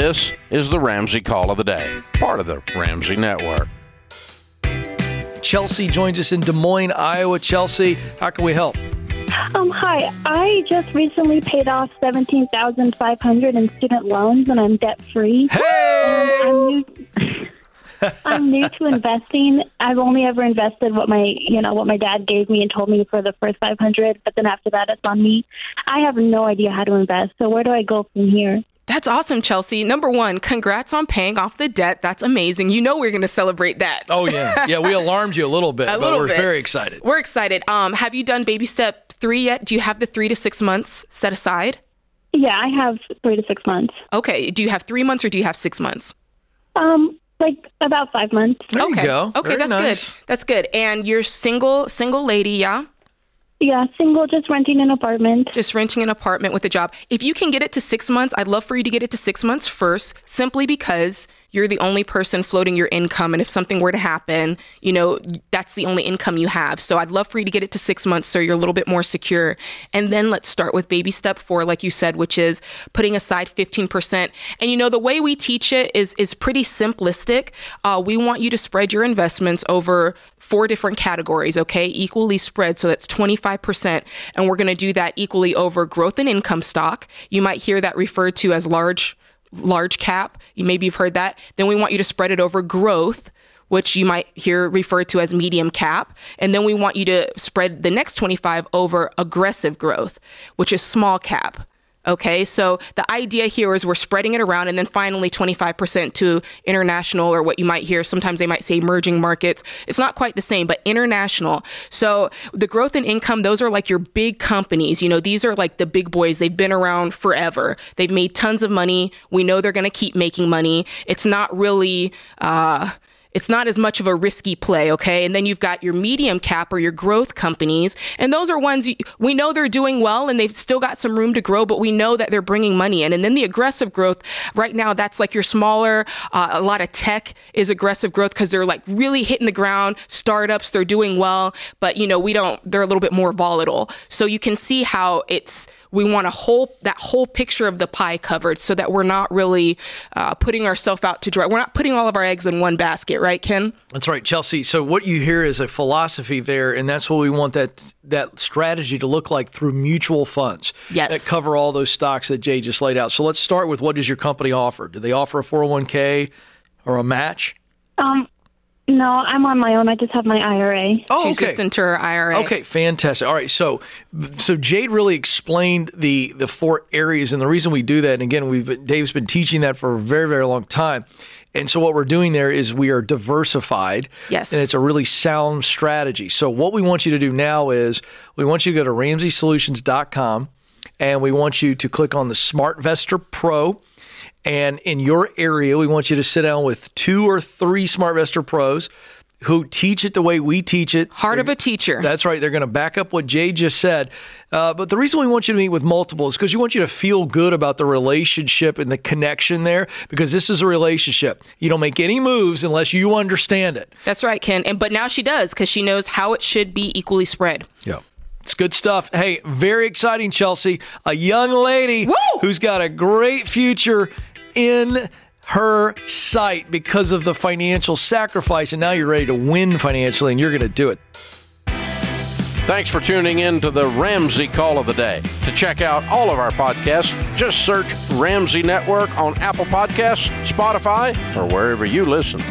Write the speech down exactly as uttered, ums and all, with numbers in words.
This is the Ramsey Call of the Day, part of the Ramsey Network. Chelsea joins us in Des Moines, Iowa. Chelsea, how can we help? Um, hi, I just recently paid off seventeen thousand five hundred dollars in student loans, and I'm debt-free. Hey! I'm new, I'm new to investing. I've only ever invested what my, you know, what my dad gave me and told me for the first five hundred dollars, but then after that, it's on me. I have no idea how to invest, so where do I go from here? That's awesome, Chelsea. Number one, congrats on paying off the debt. That's amazing. You know we're going to celebrate that. Oh, yeah. Yeah, we alarmed you a little bit, a but little we're bit. very excited. We're excited. Um, have you done baby step three yet? Do you have the three to six months set aside? Yeah, I have three to six months. Okay. Do you have three months or do you have six months? Um, like about five months. There okay. you go. Okay, very that's nice. good. That's good. And you're single, single lady, yeah? Yeah, single, just renting an apartment. Just renting an apartment with a job. If you can get it to six months, I'd love for you to get it to six months first, simply because you're the only person floating your income. And if something were to happen, you know, that's the only income you have. So I'd love for you to get it to six months so you're a little bit more secure. And then let's start with baby step four, like you said, which is putting aside fifteen percent. And, you know, the way we teach it is, is pretty simplistic. Uh, we want you to spread your investments over four different categories, okay? Equally spread. So that's twenty-five percent. And we're going to do that equally over growth and income stock. You might hear that referred to as large large cap. You maybe you've heard that. Then we want you to spread it over growth, which you might hear referred to as medium cap. And then we want you to spread the next twenty-five over aggressive growth, which is small cap. Okay, so the idea here is we're spreading it around, and then finally twenty-five percent to international, or what you might hear. Sometimes they might say emerging markets. It's not quite the same, but international. So the growth and income, those are like your big companies. You know, these are like the big boys. They've been around forever. They've made tons of money. We know they're going to keep making money. It's not really... Uh, It's not as much of a risky play, okay? And then you've got your medium cap or your growth companies. And those are ones you, we know they're doing well and they've still got some room to grow, but we know that they're bringing money in. And then the aggressive growth, right now, that's like your smaller, uh, a lot of tech is aggressive growth because they're like really hitting the ground, startups, they're doing well, but you know, we don't, they're a little bit more volatile. So you can see how it's, we want a whole, that whole picture of the pie covered so that we're not really uh, putting ourselves out to dry. We're not putting all of our eggs in one basket, right, Ken? That's right, Chelsea. So what you hear is a philosophy there, and that's what we want that that strategy to look like through mutual funds yes. that cover all those stocks that Jay just laid out. So let's start with, what does your company offer? Do they offer a four oh one k or a match? Um. No, I'm on my own. I just have my I R A. Oh, okay. She's just into her I R A. Okay, fantastic. All right, so so Jade really explained the the four areas, and the reason we do that, and again, we've been, Dave's been teaching that for a very, very long time. And so what we're doing there is we are diversified. Yes. And it's a really sound strategy. So what we want you to do now is we want you to go to Ramsey Solutions dot com, and we want you to click on the SmartVestor Pro. And in your area, we want you to sit down with two or three SmartVestor Pros who teach it the way we teach it. Heart they're, of a teacher. That's right. They're going to back up what Jay just said. Uh, but the reason we want you to meet with multiple is because you want you to feel good about the relationship and the connection there, because this is a relationship. You don't make any moves unless you understand it. That's right, Ken. And but now she does, because she knows how it should be equally spread. Yeah. It's good stuff. Hey, very exciting, Chelsea. A young lady Woo! Who's got a great future in her sight because of the financial sacrifice, and now you're ready to win financially, and you're going to do it. Thanks for tuning in to the Ramsey Call of the Day. To check out all of our podcasts, just search Ramsey Network on Apple Podcasts, Spotify, or wherever you listen.